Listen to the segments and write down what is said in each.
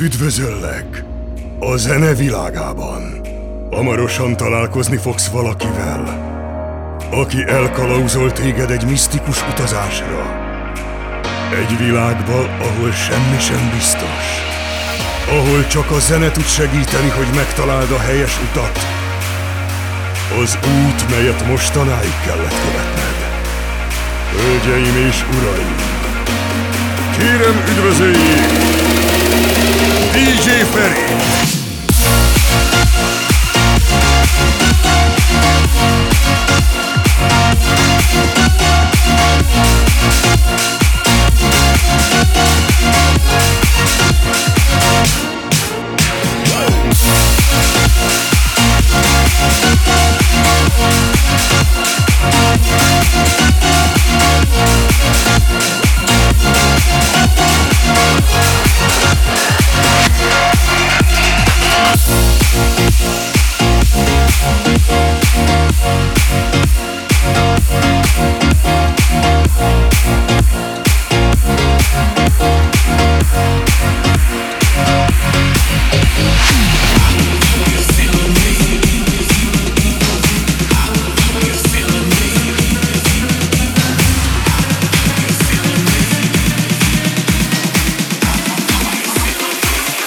Üdvözöllek a zene világában. Hamarosan találkozni fogsz valakivel, aki elkalauzol téged egy misztikus utazásra. Egy világba, ahol semmi sem biztos. Ahol csak a zene tud segíteni, hogy megtaláld a helyes utat. Az út, melyet mostanáig kellett követned. Hölgyeim és uraim, kérem üdvözöljék DJ Feri!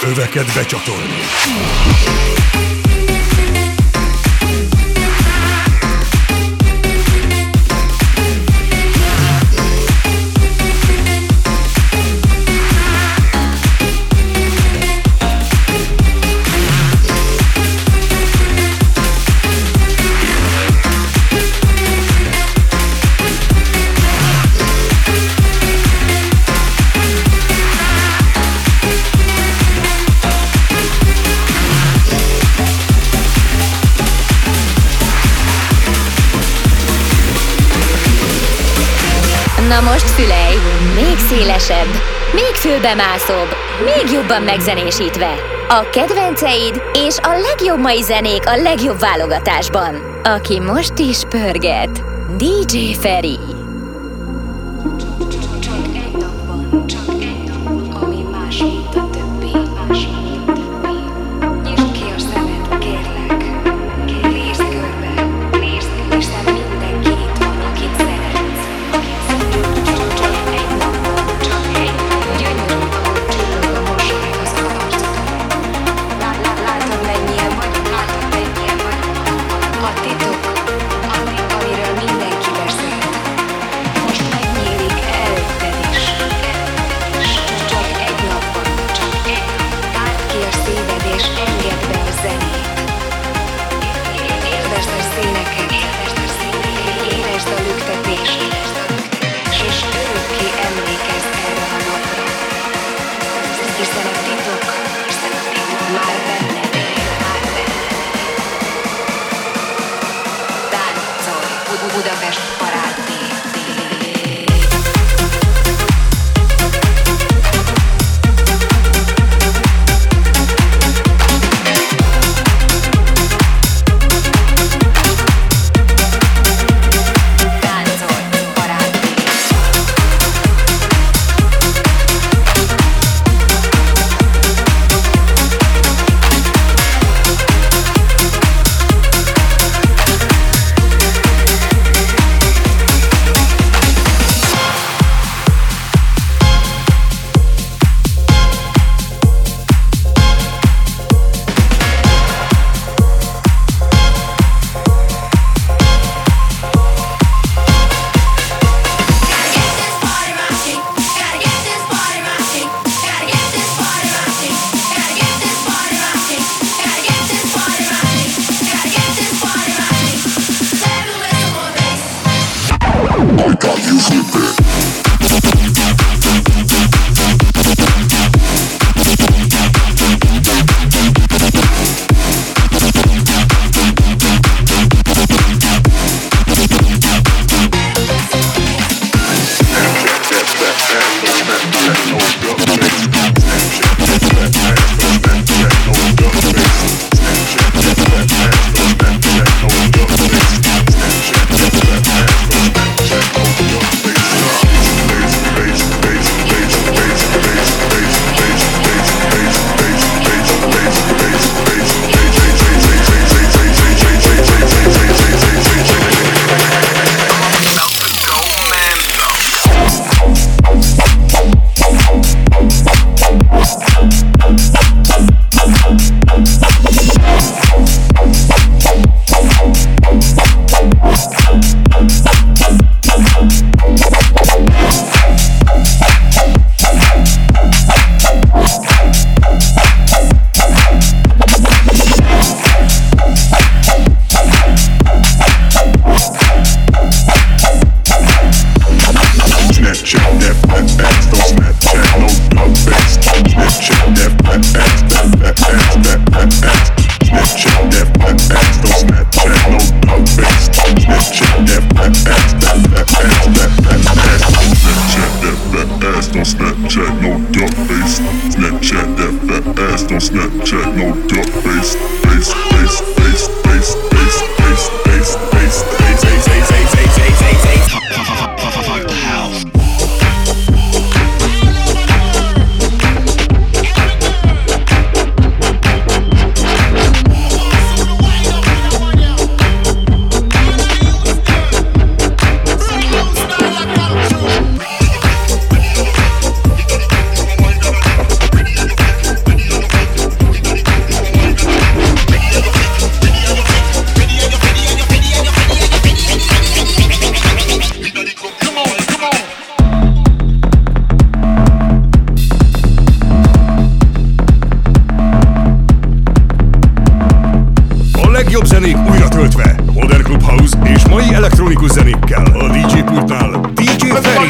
Öveket becsatolni. Na most fülej, még szélesebb, még fülbemászóbb, még jobban megzenésítve. A kedvenceid és a legjobb mai zenék a legjobb válogatásban. Aki most is pörget, DJ Feri. Titok, amiről mindenki beszélt. that ass, don't Snapchat, no duck face, face, face, face, face, face, face, face, face, face, face, face, face, face, face, face, face, face, face, elektronikus zenékkel a DJ pultnál DJ Feri.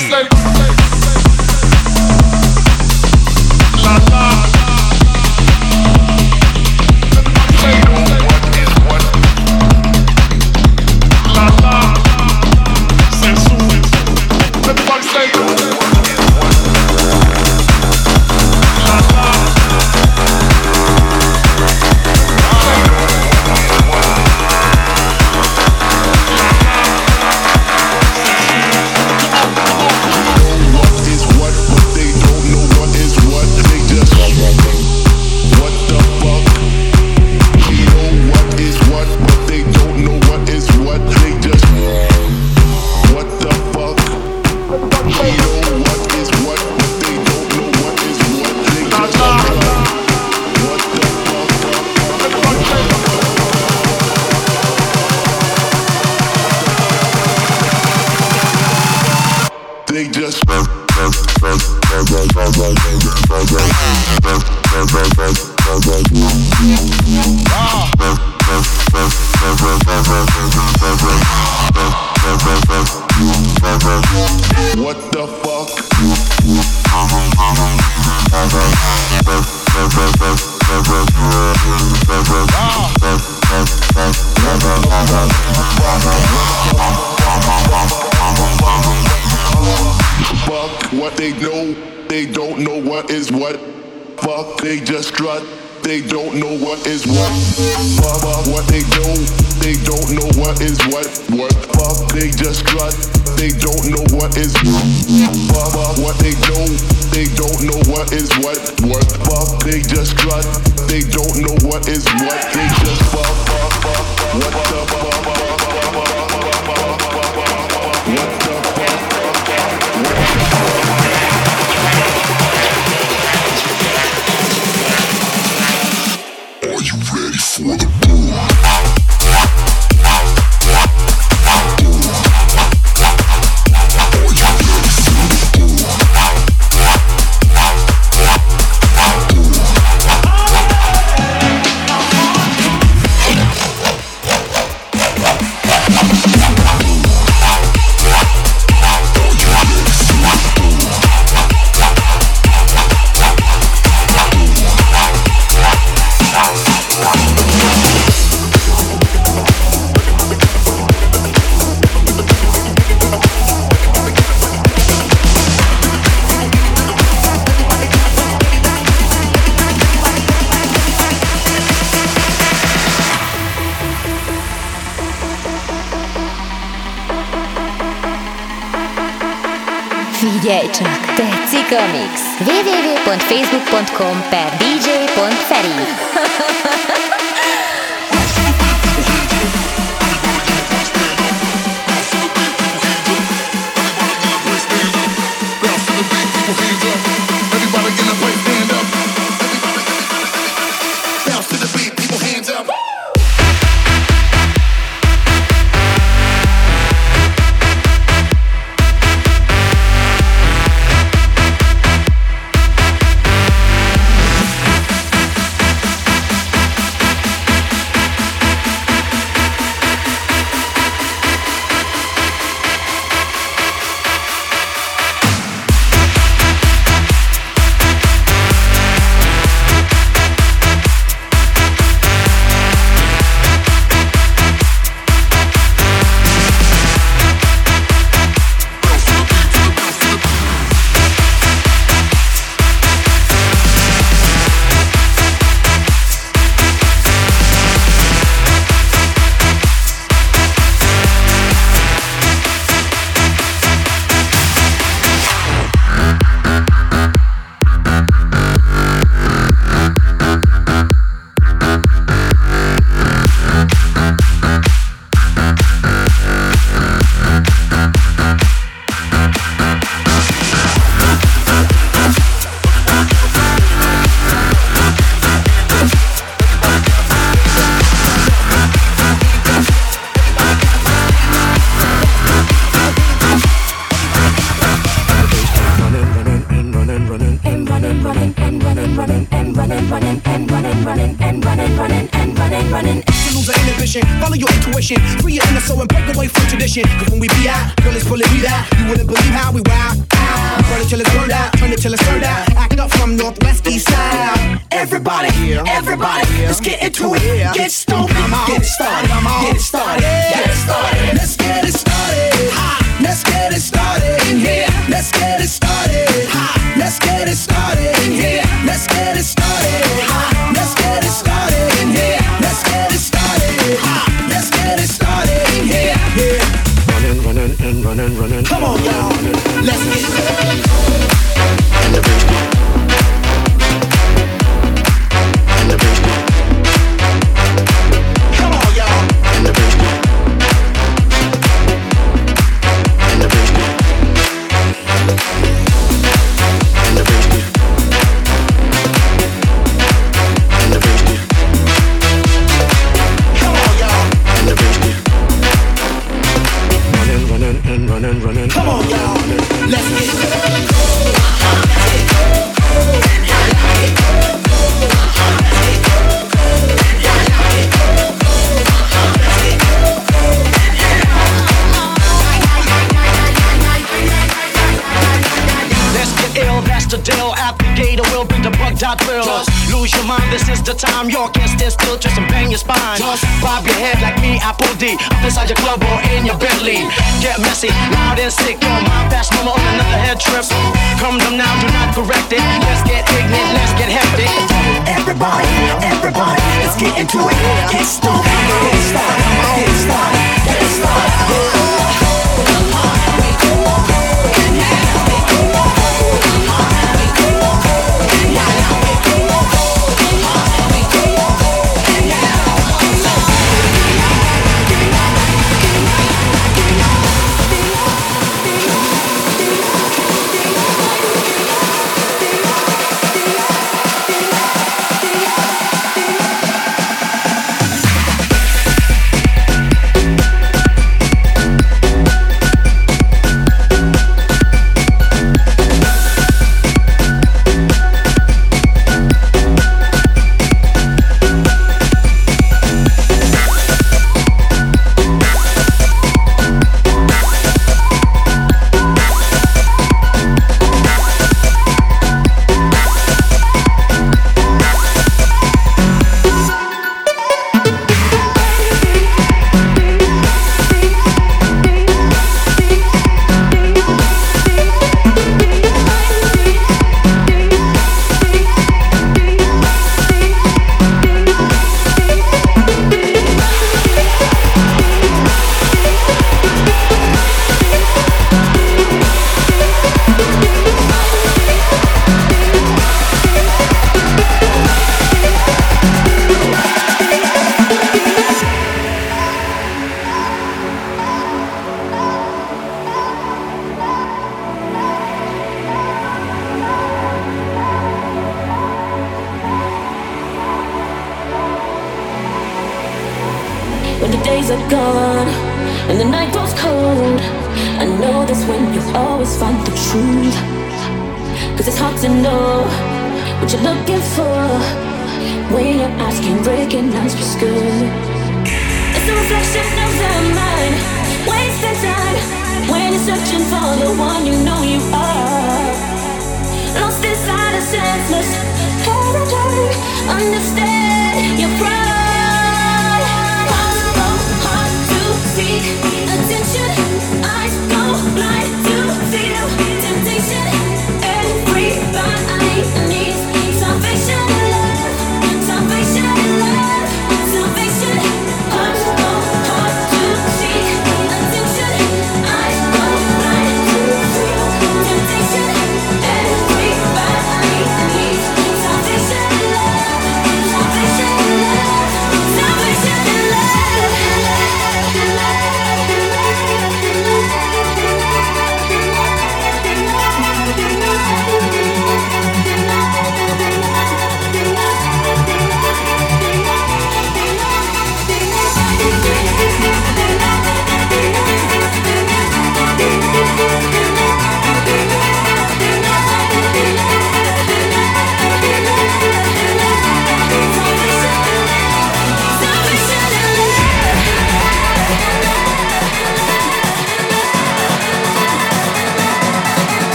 Figyelj csak, tetszik a mix! www.facebook.com/dj.feri running. Lose our inhibition, follow your intuition, free your inner soul and break away from tradition. Cause when we be out, girl, it's pulling me out. You wouldn't believe how we wild. Burn it till it's burned out, turn it till it's turned out. Act up from northwest east side. Everybody, everybody, let's get into it. Get stoked, get started, get it started, get it started. Let's get it started. Let's get it started in here. Let's get it started. Let's get it started in here. Let's get it started. Let's get it started in here. Let's get it started. Let's get it started in here. Running, running, and running, running. Come on, y'all. Let's get it. And the bridge. Lose your mind, this is the time. You can't stand still, twist and bang your spine. Just bob your head like me, Apple D. Up inside your club or in your Bentley. Get messy, loud and sick. Your mind fast, no more on another head trip. Come down now, do not correct it. Let's get ignorant, let's get hectic. Everybody, everybody, let's get into it. Get stoked, get started, get started, get started. We go on, we go on, we go on, we go on.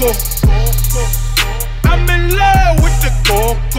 go. I'm in love with the go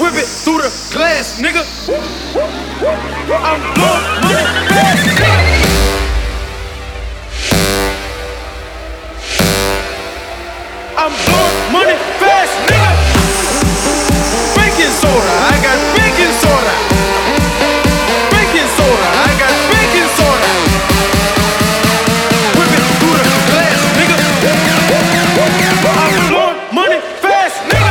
Whip it through the glass, nigga. I'm blowing money fast, nigga. I'm blowing money fast, nigga. Baking soda, I got baking soda. Baking soda, I got baking soda. Whip it through the glass, nigga. I'm blowing money fast, nigga.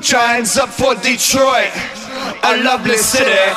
Shines up for Detroit, a lovely city.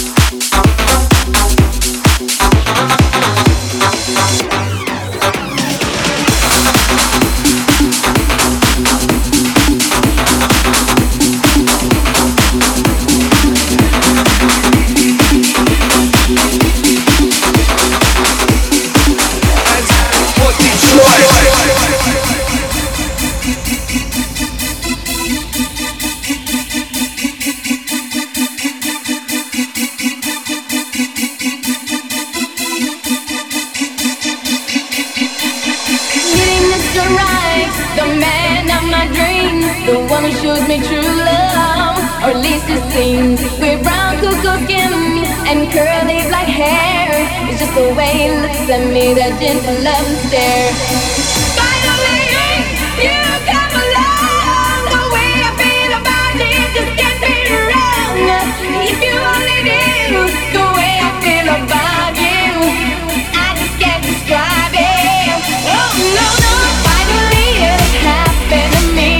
Describe it. Oh no, no, finally it happened to me.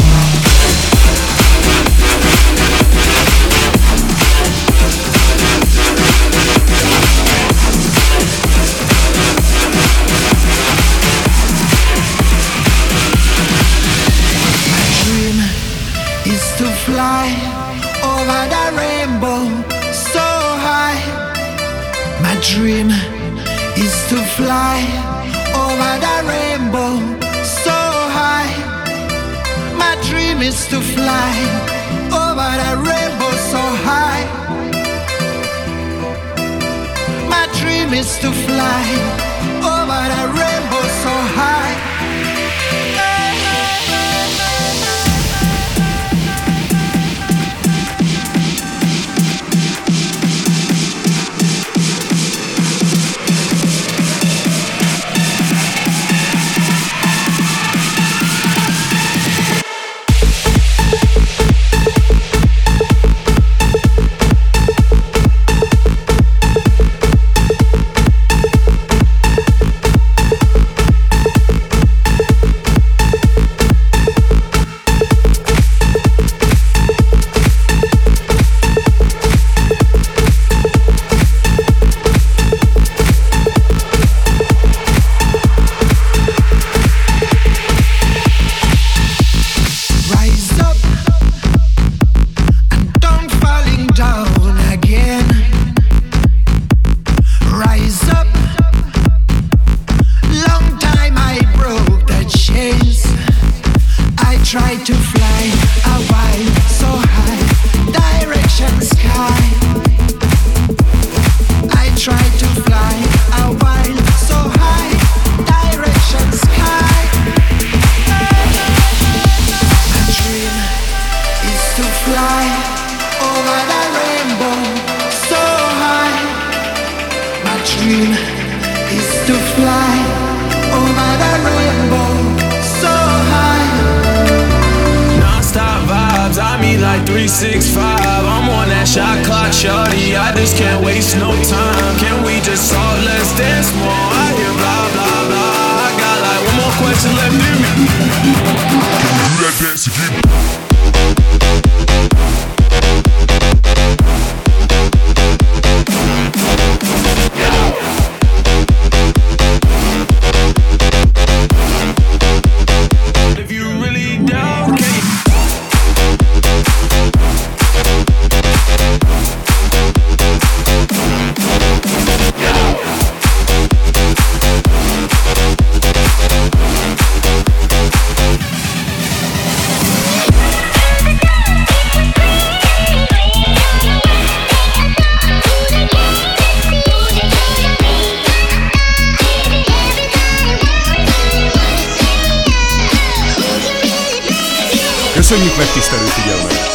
Köszönjük megtisztelő figyelmet!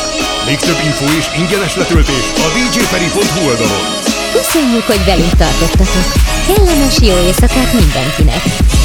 Még több info és ingyenes letöltés a djferi.hu oldalon. Köszönjük, hogy velünk tartottatok! Kellemes jó éjszakát mindenkinek!